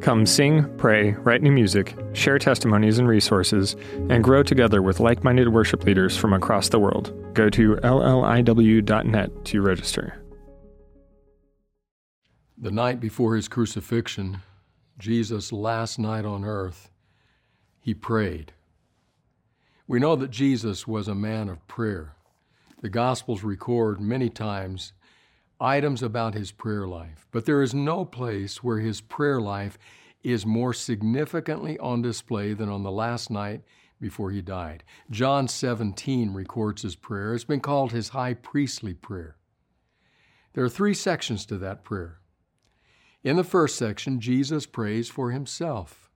Come sing, pray, write new music, share testimonies and resources, and grow together with like-minded worship leaders from across the world. Go to LLIW.net to register. The night before his crucifixion, Jesus' last night on earth, he prayed. We know that Jesus was a man of prayer. The Gospels record many times items about his prayer life, but there is no place where his prayer life is more significantly on display than on the last night before he died. John 17 records his prayer. It's been called his high priestly prayer. There are three sections to that prayer. In the first section, Jesus prays for himself.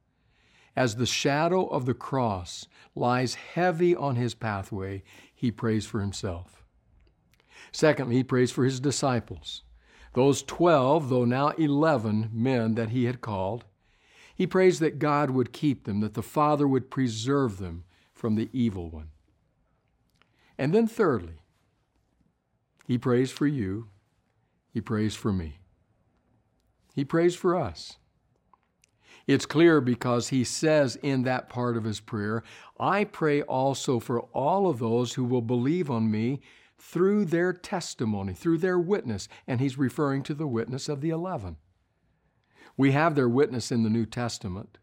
As the shadow of the cross lies heavy on his pathway, he prays for himself. Secondly, he prays for his disciples, those 12, though now 11 men that he had called. He prays that God would keep them, that the Father would preserve them from the evil one. And then thirdly, he prays for you, he prays for me. He prays for us. It's clear because he says in that part of his prayer, I pray also for all of those who will believe on me through their testimony, through their witness, and he's referring to the witness of the 11. We have their witness in the New Testament,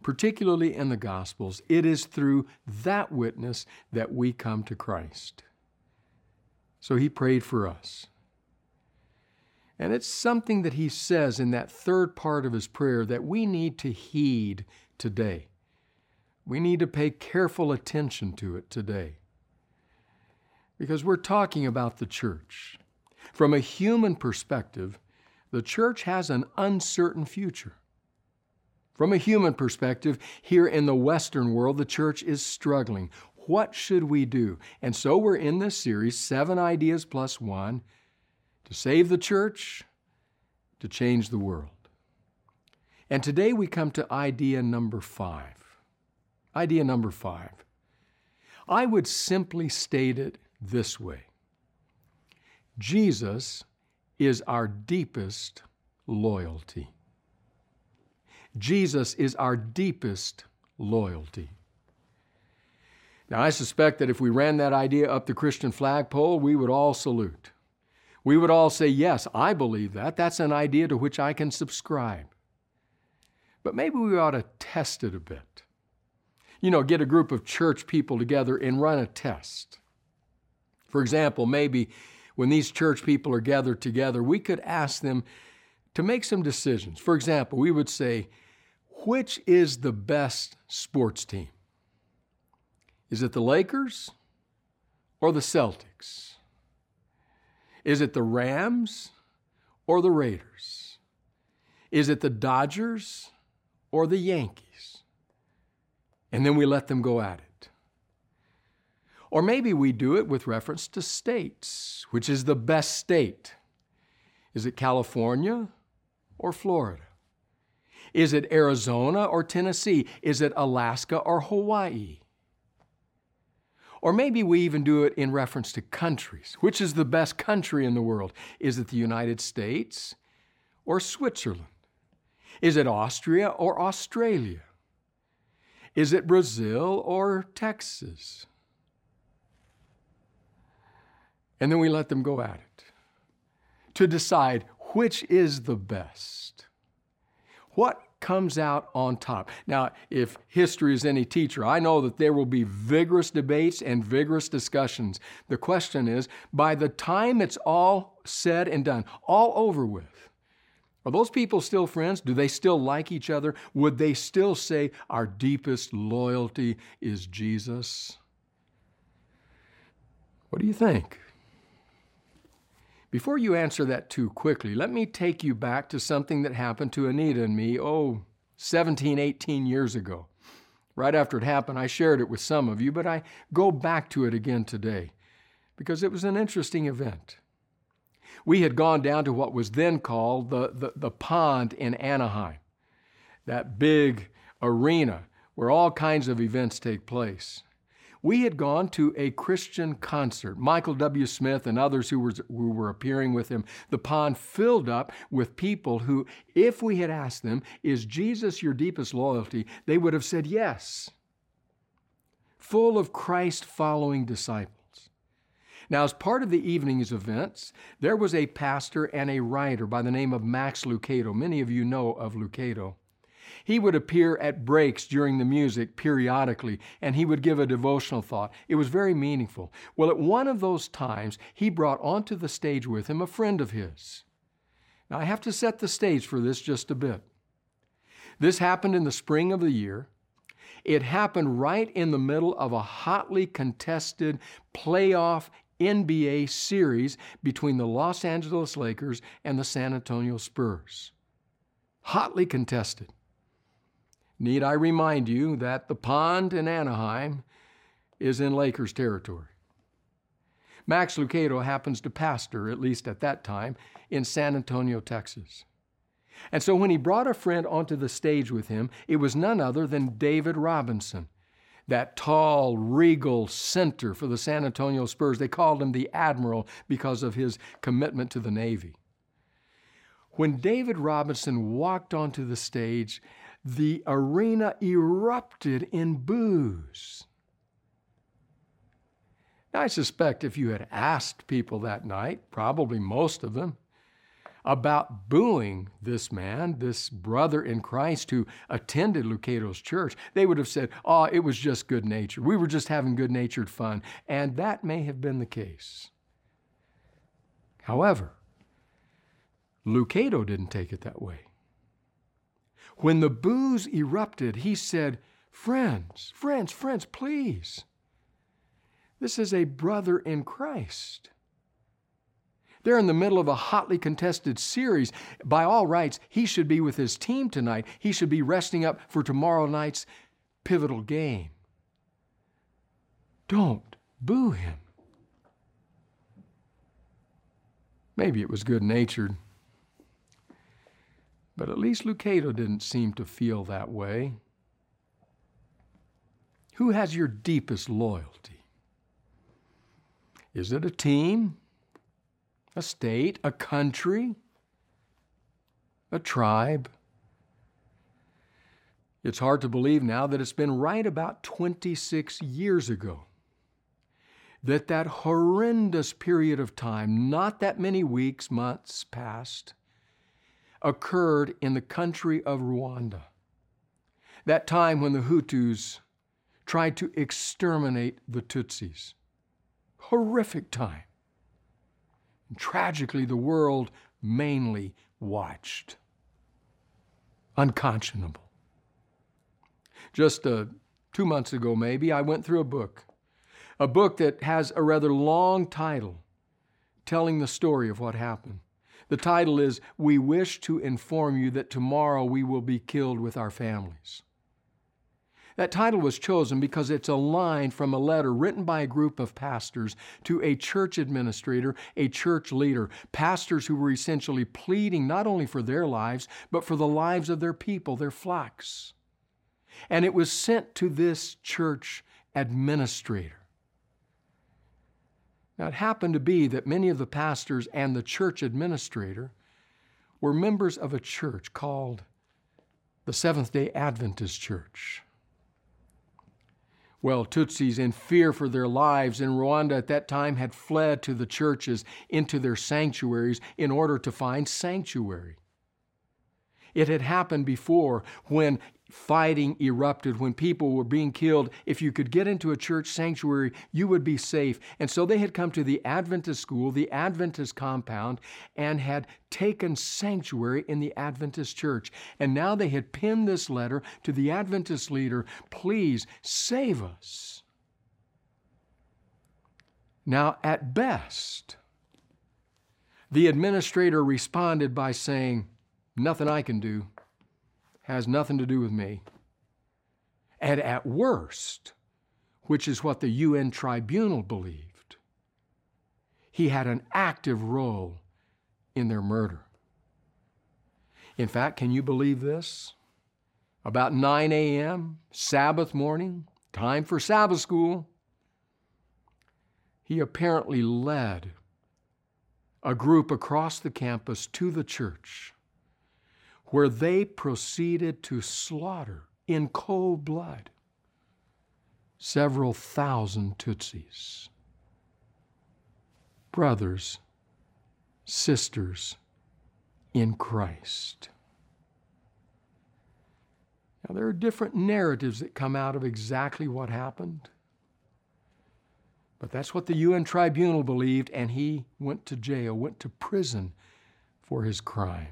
particularly in the Gospels. It is through that witness that we come to Christ. So he prayed for us. And it's something that he says in that third part of his prayer that we need to heed today. We need to pay careful attention to it today. Because we're talking about the church. From a human perspective, the church has an uncertain future. From a human perspective, here in the Western world, the church is struggling. What should we do? And so we're in this series, 7 Ideas Plus 1, to save the church, to change the world. And today we come to idea number 5. Idea number 5. I would simply state it this way. Jesus is our deepest loyalty. Jesus is our deepest loyalty. Now, I suspect that if we ran that idea up the Christian flagpole, we would all salute. We would all say, yes, I believe that. That's an idea to which I can subscribe. But maybe we ought to test it a bit. You know, get a group of church people together and run a test. For example, maybe when these church people are gathered together, we could ask them to make some decisions. For example, we would say, which is the best sports team? Is it the Lakers or the Celtics? Is it the Rams or the Raiders? Is it the Dodgers or the Yankees? And then we let them go at it. Or maybe we do it with reference to states. Which is the best state? Is it California or Florida? Is it Arizona or Tennessee? Is it Alaska or Hawaii? Or maybe we even do it in reference to countries. Which is the best country in the world? Is it the United States or Switzerland? Is it Austria or Australia? Is it Brazil or Texas? And then we let them go at it to decide which is the best. What comes out on top? Now, if history is any teacher, I know that there will be vigorous debates and vigorous discussions. The question is, by the time it's all said and done, all over with, are those people still friends? Do they still like each other? Would they still say, our deepest loyalty is Jesus? What do you think? Before you answer that too quickly, let me take you back to something that happened to Anita and me, 17, 18 years ago. Right after it happened, I shared it with some of you, but I go back to it again today because it was an interesting event. We had gone down to what was then called the Pond in Anaheim, that big arena where all kinds of events take place. We had gone to a Christian concert. Michael W. Smith and others who were appearing with him. The Pond filled up with people who, if we had asked them, is Jesus your deepest loyalty? They would have said yes. Full of Christ-following disciples. Now, as part of the evening's events, there was a pastor and a writer by the name of Max Lucado. Many of you know of Lucado. He would appear at breaks during the music periodically, and he would give a devotional thought. It was very meaningful. Well, at one of those times, he brought onto the stage with him a friend of his. Now, I have to set the stage for this just a bit. This happened in the spring of the year. It happened right in the middle of a hotly contested playoff NBA series between the Los Angeles Lakers and the San Antonio Spurs. Hotly contested. Need I remind you that the Pond in Anaheim is in Lakers territory. Max Lucado happens to pastor, at least at that time, in San Antonio, Texas. And so when he brought a friend onto the stage with him, it was none other than David Robinson, that tall, regal center for the San Antonio Spurs. They called him the Admiral because of his commitment to the Navy. When David Robinson walked onto the stage, the arena erupted in boos. Now, I suspect if you had asked people that night, probably most of them, about booing this man, this brother in Christ who attended Lucado's church, they would have said, oh, it was just good nature. We were just having good-natured fun. And that may have been the case. However, Lucado didn't take it that way. When the boos erupted, he said, friends, please. This is a brother in Christ. They're in the middle of a hotly contested series. By all rights, he should be with his team tonight. He should be resting up for tomorrow night's pivotal game. Don't boo him. Maybe it was good-natured. But at least Lucado didn't seem to feel that way. Who has your deepest loyalty? Is it a team, a state, a country, a tribe? It's hard to believe now that it's been right about 26 years ago that that horrendous period of time, not that many weeks, months passed, occurred in the country of Rwanda. That time when the Hutus tried to exterminate the Tutsis. Horrific time. And tragically, the world mainly watched. Unconscionable. Just 2 months ago, maybe, I went through a book that has a rather long title telling the story of what happened. The title is, We Wish to Inform You That Tomorrow We Will Be Killed With Our Families. That title was chosen because it's a line from a letter written by a group of pastors to a church administrator, a church leader, pastors who were essentially pleading not only for their lives, but for the lives of their people, their flocks. And it was sent to this church administrator. Now, it happened to be that many of the pastors and the church administrator were members of a church called the Seventh-day Adventist Church. Well, Tutsis, in fear for their lives in Rwanda at that time, had fled to the churches, into their sanctuaries, in order to find sanctuary. It had happened before when fighting erupted, when people were being killed. If you could get into a church sanctuary, you would be safe. And so they had come to the Adventist school, the Adventist compound, and had taken sanctuary in the Adventist church. And now they had penned this letter to the Adventist leader, please save us. Now, at best, the administrator responded by saying, nothing I can do. Has nothing to do with me. and at worst, which is what the UN tribunal believed, he had an active role in their murder. In fact, can you believe this? About 9 a.m., Sabbath morning, time for Sabbath school, he apparently led a group across the campus to the church where they proceeded to slaughter in cold blood several thousand Tutsis. Brothers, sisters in Christ. Now, there are different narratives that come out of exactly what happened, but that's what the UN tribunal believed, and he went to jail, went to prison for his crime.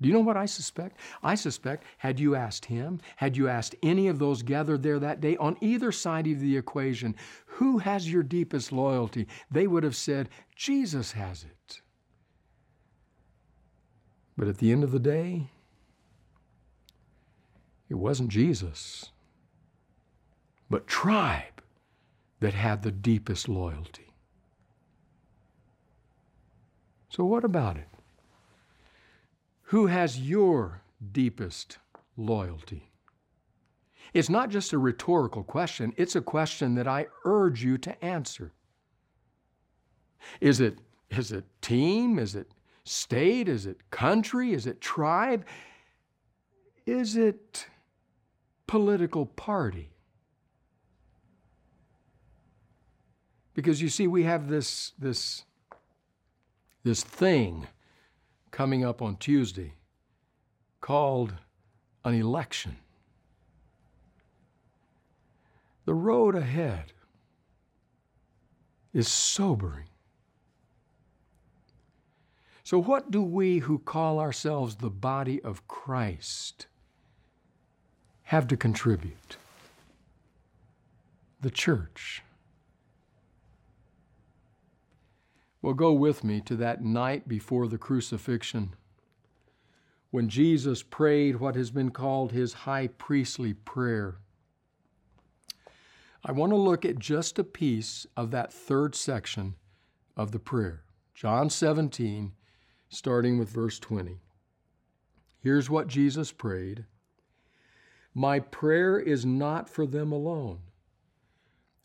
Do you know what I suspect? I suspect, had you asked him, had you asked any of those gathered there that day on either side of the equation, who has your deepest loyalty? They would have said, Jesus has it. But at the end of the day, it wasn't Jesus, but tribe that had the deepest loyalty. So what about it? Who has your deepest loyalty? It's not just a rhetorical question, it's a question that I urge you to answer. Is it team? Is it state? Is it country? Is it tribe? Is it political party? Because you see, we have this thing coming up on Tuesday called an election. The road ahead is sobering. So what do we who call ourselves the body of Christ have to contribute? The church. Well, go with me to that night before the crucifixion when Jesus prayed what has been called his high priestly prayer. I want to look at just a piece of that third section of the prayer, John 17, starting with verse 20. Here's what Jesus prayed. My prayer is not for them alone.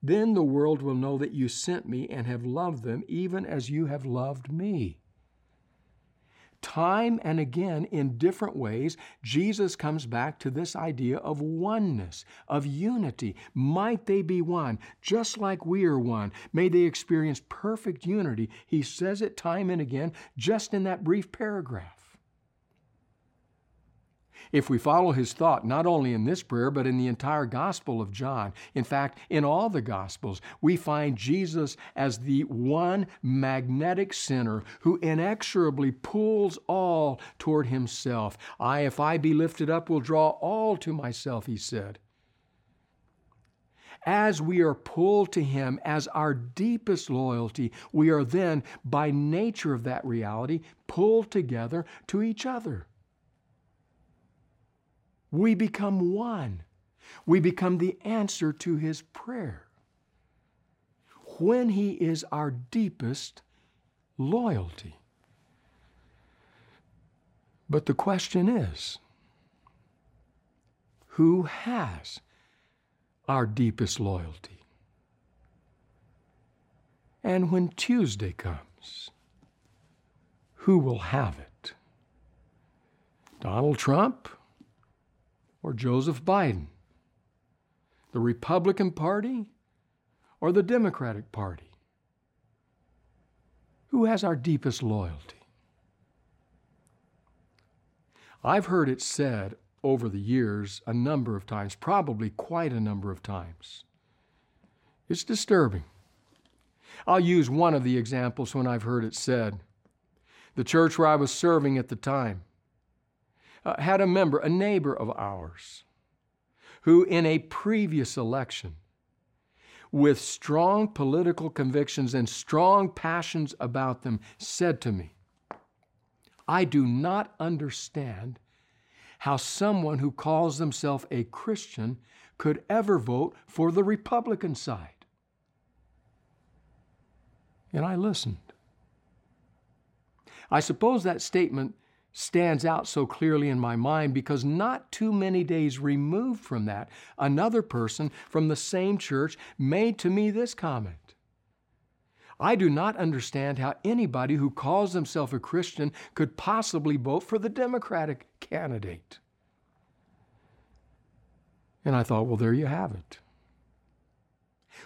Then the world will know that you sent me and have loved them, even as you have loved me. Time and again, in different ways, Jesus comes back to this idea of oneness, of unity. Might they be one, just like we are one. May they experience perfect unity. He says it time and again, just in that brief paragraph. If we follow his thought, not only in this prayer, but in the entire Gospel of John, in fact, in all the Gospels, we find Jesus as the one magnetic center who inexorably pulls all toward himself. If I be lifted up, will draw all to myself, he said. As we are pulled to him as our deepest loyalty, we are then, by nature of that reality, pulled together to each other. We become one. We become the answer to his prayer. When he is our deepest loyalty. But the question is, who has our deepest loyalty? And when Tuesday comes, who will have it? Donald Trump? Or Joseph Biden? The Republican Party or the Democratic Party? Who has our deepest loyalty? I've heard it said over the years a number of times, probably quite a number of times, It's disturbing. I'll use one of the examples when I've heard it said. The church where I was serving at the time had a member, a neighbor of ours, who in a previous election, with strong political convictions and strong passions about them, said to me, "I do not understand how someone who calls themselves a Christian could ever vote for the Republican side." And I listened. I suppose that statement stands out so clearly in my mind because not too many days removed from that, another person from the same church made to me this comment. "I do not understand how anybody who calls themselves a Christian could possibly vote for the Democratic candidate." And I thought, well, there you have it.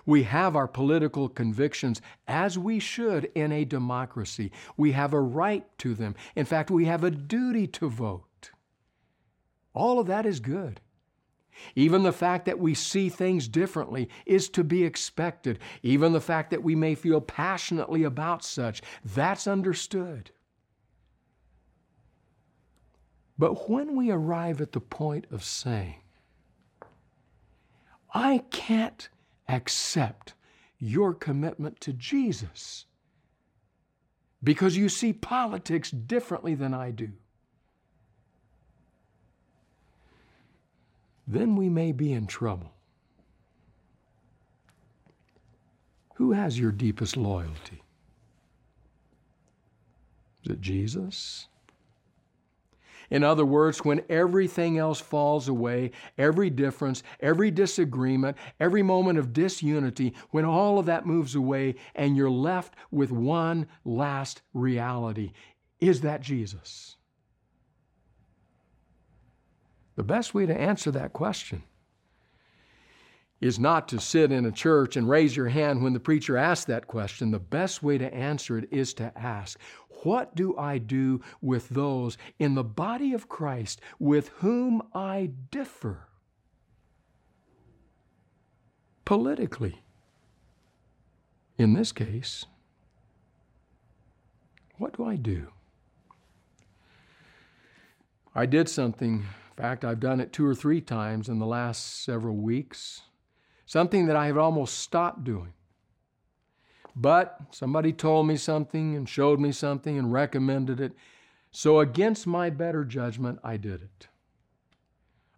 We have our political convictions, as we should in a democracy. We have a right to them. In fact, we have a duty to vote. All of that is good. Even the fact that we see things differently is to be expected. Even the fact that we may feel passionately about such, that's understood. But when we arrive at the point of saying, "I can't accept your commitment to Jesus because you see politics differently than I do," then we may be in trouble. Who has your deepest loyalty? Is it Jesus? In other words, when everything else falls away, every difference, every disagreement, every moment of disunity, when all of that moves away and you're left with one last reality, is that Jesus? The best way to answer that question is not to sit in a church and raise your hand when the preacher asks that question. The best way to answer it is to ask, what do I do with those in the body of Christ with whom I differ? Politically, in this case, what do I do? I did something. In fact, I've done it 2 or 3 times in the last several weeks, something that I have almost stopped doing. But somebody told me something and showed me something and recommended it. So against my better judgment, I did it.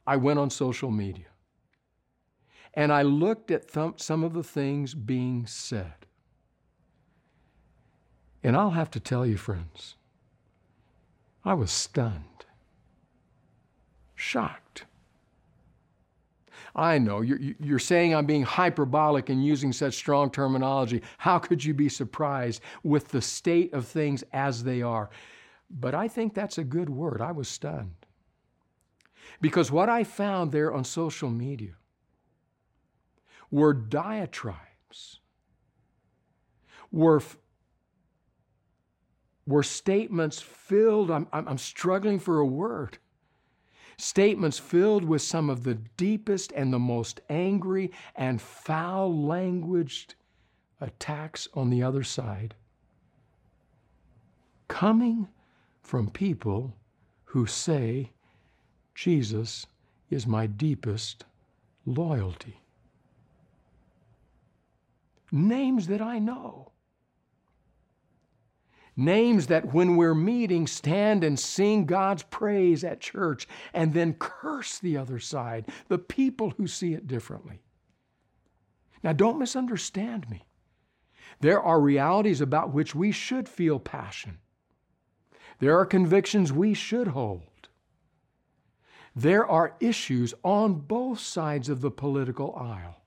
I went on social media and I looked at some of the things being said. And I'll have to tell you, friends, I was stunned, shocked. I know, you're saying I'm being hyperbolic and using such strong terminology. How could you be surprised with the state of things as they are? But I think that's a good word. I was stunned. Because what I found there on social media were diatribes, were statements filled, I'm struggling for a word, statements filled with some of the deepest and the most angry and foul-languaged attacks on the other side, coming from people who say, Jesus is my deepest loyalty. Names that I know. Names that when we're meeting, stand and sing God's praise at church and then curse the other side, the people who see it differently. Now, don't misunderstand me. There are realities about which we should feel passion. There are convictions we should hold. There are issues on both sides of the political aisle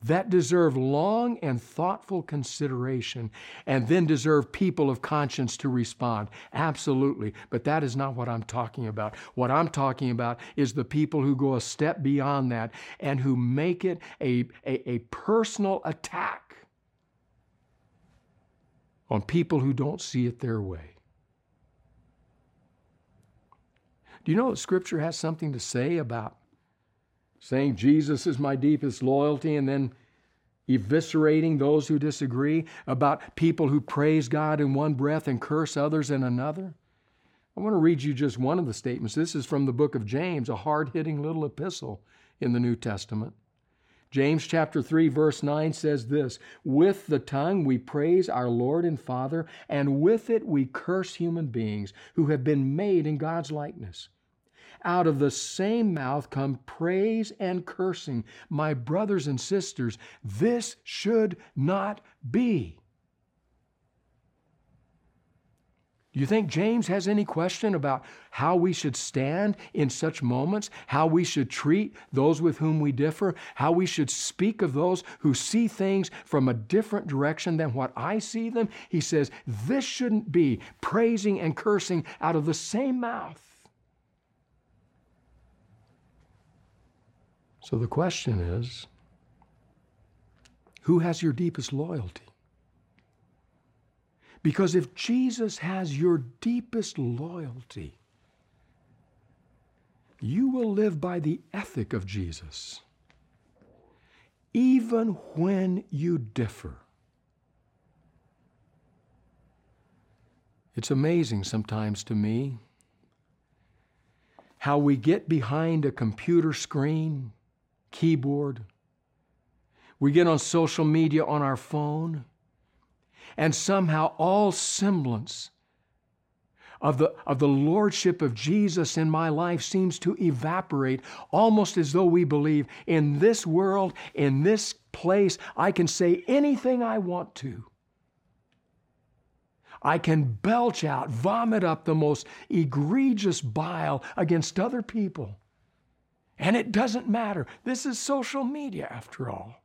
that deserve long and thoughtful consideration and then deserve people of conscience to respond. Absolutely. But that is not what I'm talking about. What I'm talking about is the people who go a step beyond that and who make it a personal attack on people who don't see it their way. Do you know that Scripture has something to say about saying Jesus is my deepest loyalty and then eviscerating those who disagree, about people who praise God in one breath and curse others in another. I want to read you just one of the statements. This is from the book of James, a hard-hitting little epistle in the New Testament. James chapter 3, verse 9 says this, "With the tongue we praise our Lord and Father, and with it we curse human beings who have been made in God's likeness. Out of the same mouth come praise and cursing. My brothers and sisters, this should not be." Do you think James has any question about how we should stand in such moments, how we should treat those with whom we differ, how we should speak of those who see things from a different direction than what I see them? He says, this shouldn't be praising and cursing out of the same mouth. So the question is, who has your deepest loyalty? Because if Jesus has your deepest loyalty, you will live by the ethic of Jesus, even when you differ. It's amazing sometimes to me how we get behind a computer screen, keyboard. We get on social media on our phone, and somehow all semblance of the Lordship of Jesus in my life seems to evaporate, almost as though we believe in this world, in this place, I can say anything I want to. I can belch out, vomit up the most egregious bile against other people. And it doesn't matter. This is social media, after all.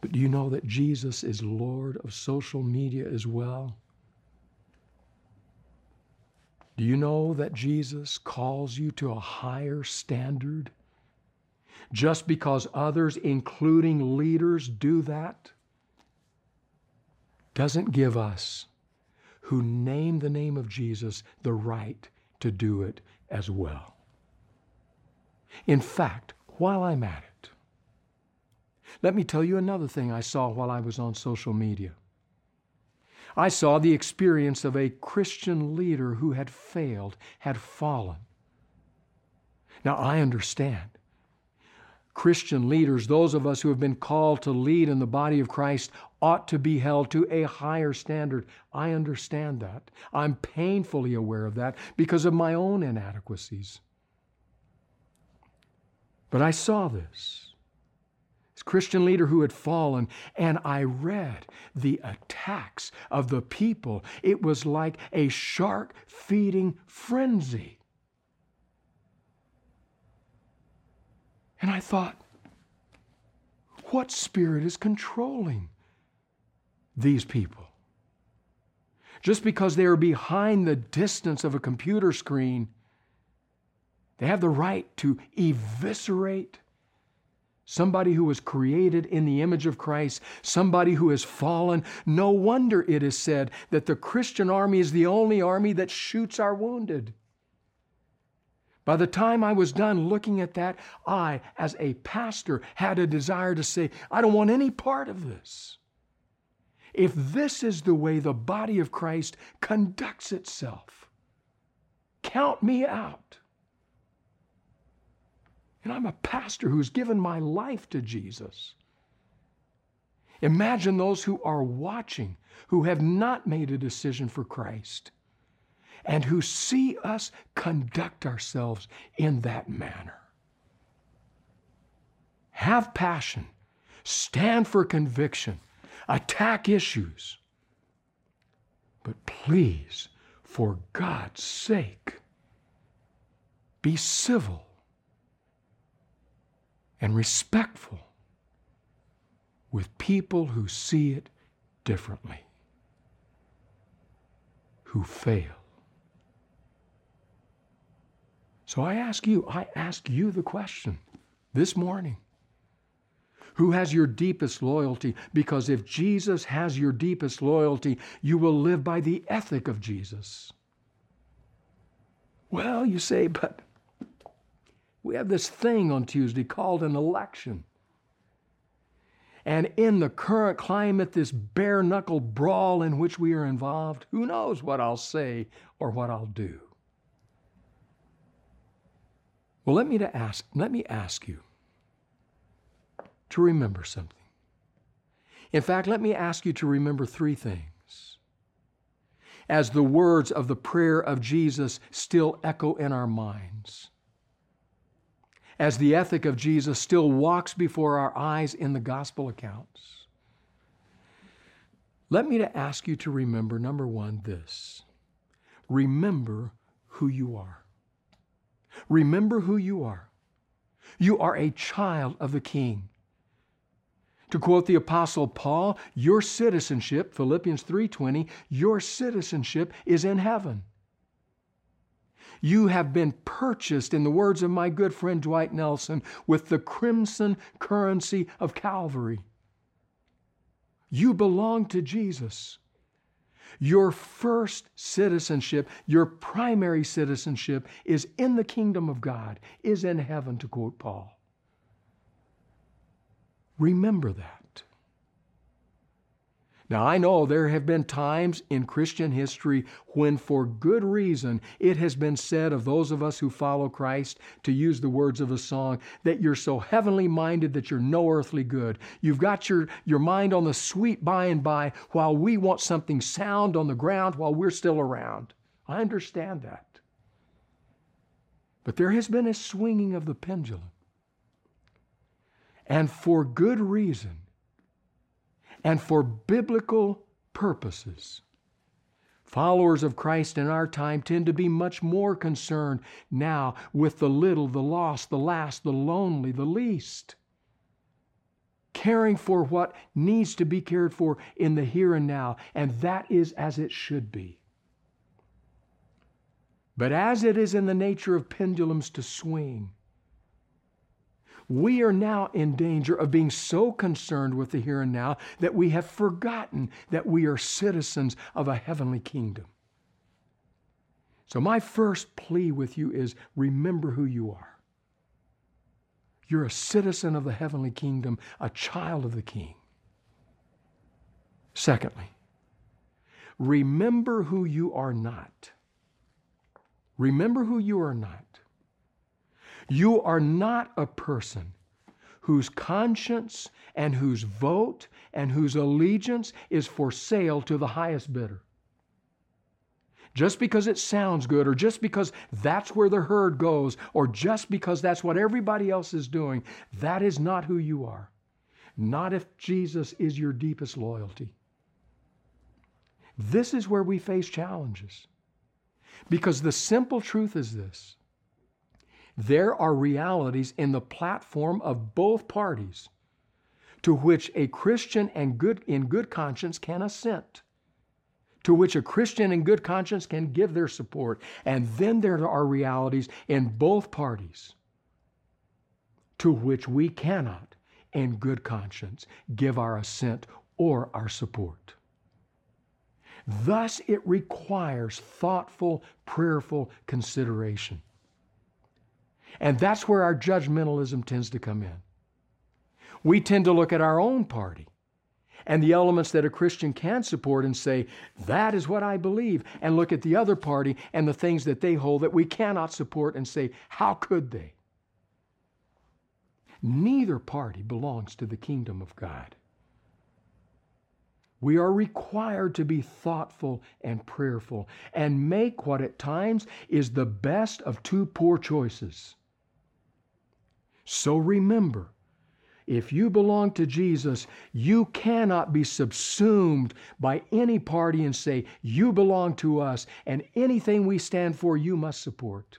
But do you know that Jesus is Lord of social media as well? Do you know that Jesus calls you to a higher standard? Just because others, including leaders, do that, doesn't give us, who name the name of Jesus, the right to do it as well. In fact, while I'm at it, let me tell you another thing I saw while I was on social media. I saw the experience of a Christian leader who had failed, had fallen. Now, I understand. Christian leaders, those of us who have been called to lead in the body of Christ, ought to be held to a higher standard. I understand that. I'm painfully aware of that because of my own inadequacies. But I saw this Christian leader who had fallen, and I read the attacks of the people. It was like a shark feeding frenzy. And I thought, what spirit is controlling these people? Just because they are behind the distance of a computer screen, they have the right to eviscerate somebody who was created in the image of Christ, somebody who has fallen. No wonder it is said that the Christian army is the only army that shoots our wounded. By the time I was done looking at that, I, as a pastor, had a desire to say, I don't want any part of this. If this is the way the body of Christ conducts itself, count me out. And I'm a pastor who's given my life to Jesus. Imagine those who are watching, who have not made a decision for Christ, and who see us conduct ourselves in that manner. Have passion, stand for conviction, attack issues, but please, for God's sake, be civil and respectful with people who see it differently, who fail. So I ask you the question this morning. Who has your deepest loyalty? Because if Jesus has your deepest loyalty, you will live by the ethic of Jesus. Well, you say, but We have this thing on Tuesday called an election. And in the current climate, this bare-knuckle brawl in which we are involved, who knows what I'll say or what I'll do? Well, let me ask you to remember something. In fact, let me ask you to remember three things, as the words of the prayer of Jesus still echo in our minds, as the ethic of Jesus still walks before our eyes in the gospel accounts. Let me ask you to remember, number one, this. Remember who you are. Remember who you are. You are a child of the King. To quote the Apostle Paul, your citizenship, Philippians 3:20, your citizenship is in heaven. You have been purchased, in the words of my good friend Dwight Nelson, with the crimson currency of Calvary. You belong to Jesus. Your first citizenship, your primary citizenship, is in the kingdom of God, is in heaven, to quote Paul. Remember that. Now, I know there have been times in Christian history when, for good reason, it has been said of those of us who follow Christ, to use the words of a song, that you're so heavenly minded that you're no earthly good. You've got your mind on the sweet by and by, while we want something sound on the ground while we're still around. I understand that. But there has been a swinging of the pendulum. And for good reason, and for biblical purposes, followers of Christ in our time tend to be much more concerned now with the little, the lost, the last, the lonely, the least, caring for what needs to be cared for in the here and now, and that is as it should be. But as it is in the nature of pendulums to swing, we are now in danger of being so concerned with the here and now that we have forgotten that we are citizens of a heavenly kingdom. So my first plea with you is, remember who you are. You're a citizen of the heavenly kingdom, a child of the King. Secondly, remember who you are not. Remember who you are not. You are not a person whose conscience and whose vote and whose allegiance is for sale to the highest bidder. Just because it sounds good, or just because that's where the herd goes, or just because that's what everybody else is doing, that is not who you are. Not if Jesus is your deepest loyalty. This is where we face challenges, because the simple truth is this. There are realities in the platform of both parties to which a Christian in good conscience can assent, to which a Christian in good conscience can give their support. And then there are realities in both parties to which we cannot, in good conscience, give our assent or our support. Thus, it requires thoughtful, prayerful consideration. And that's where our judgmentalism tends to come in. We tend to look at our own party and the elements that a Christian can support and say, that is what I believe, and look at the other party and the things that they hold that we cannot support and say, how could they? Neither party belongs to the kingdom of God. We are required to be thoughtful and prayerful and make what at times is the best of two poor choices. So remember, if you belong to Jesus, you cannot be subsumed by any party and say, you belong to us, and anything we stand for, you must support.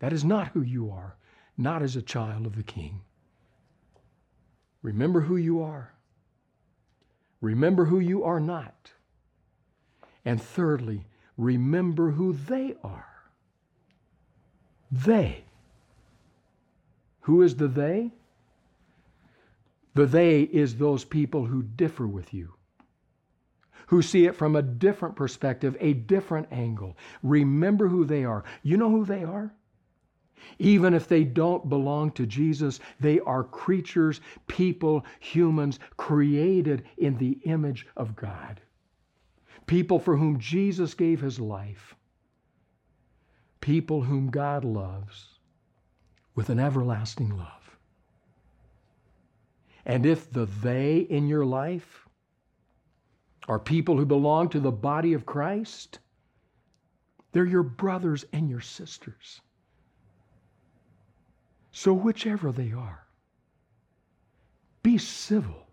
That is not who you are, not as a child of the King. Remember who you are. Remember who you are not. And thirdly, remember who they are. They. Who is the they? The they is those people who differ with you, who see it from a different perspective, a different angle. Remember who they are. You know who they are? Even if they don't belong to Jesus, they are creatures, people, humans, created in the image of God. People for whom Jesus gave his life. People whom God loves with an everlasting love. And if the they in your life are people who belong to the body of Christ, they're your brothers and your sisters. So whichever they are, be civil,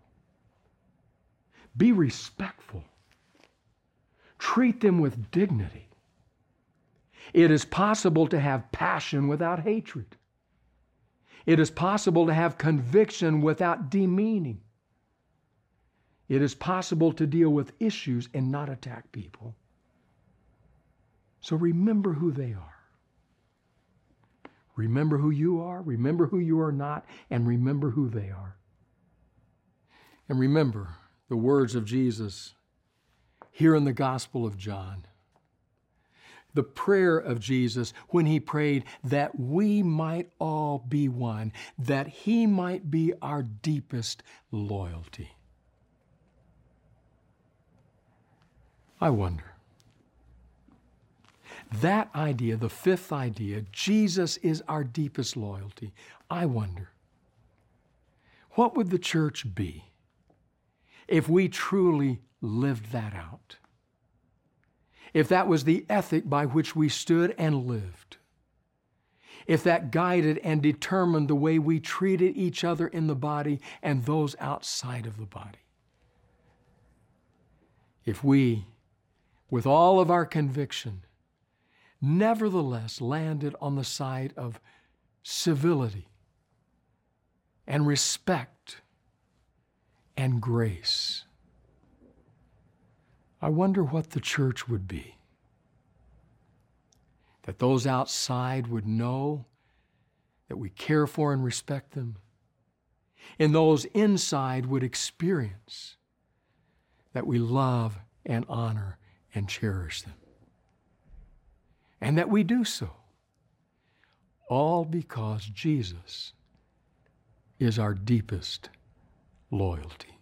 be respectful, treat them with dignity. It is possible to have passion without hatred. It is possible to have conviction without demeaning. It is possible to deal with issues and not attack people. So remember who they are. Remember who you are, remember who you are not, and remember who they are. And remember the words of Jesus here in the Gospel of John. The prayer of Jesus when he prayed that we might all be one, that he might be our deepest loyalty. I wonder. That idea, the fifth idea, Jesus is our deepest loyalty. I wonder, what would the church be if we truly lived that out? If that was the ethic by which we stood and lived? If that guided and determined the way we treated each other in the body and those outside of the body? If we, with all of our conviction, nevertheless landed on the side of civility and respect and grace. I wonder what the church would be. That those outside would know that we care for and respect them, and those inside would experience that we love and honor and cherish them. And that we do so, all because Jesus is our deepest loyalty.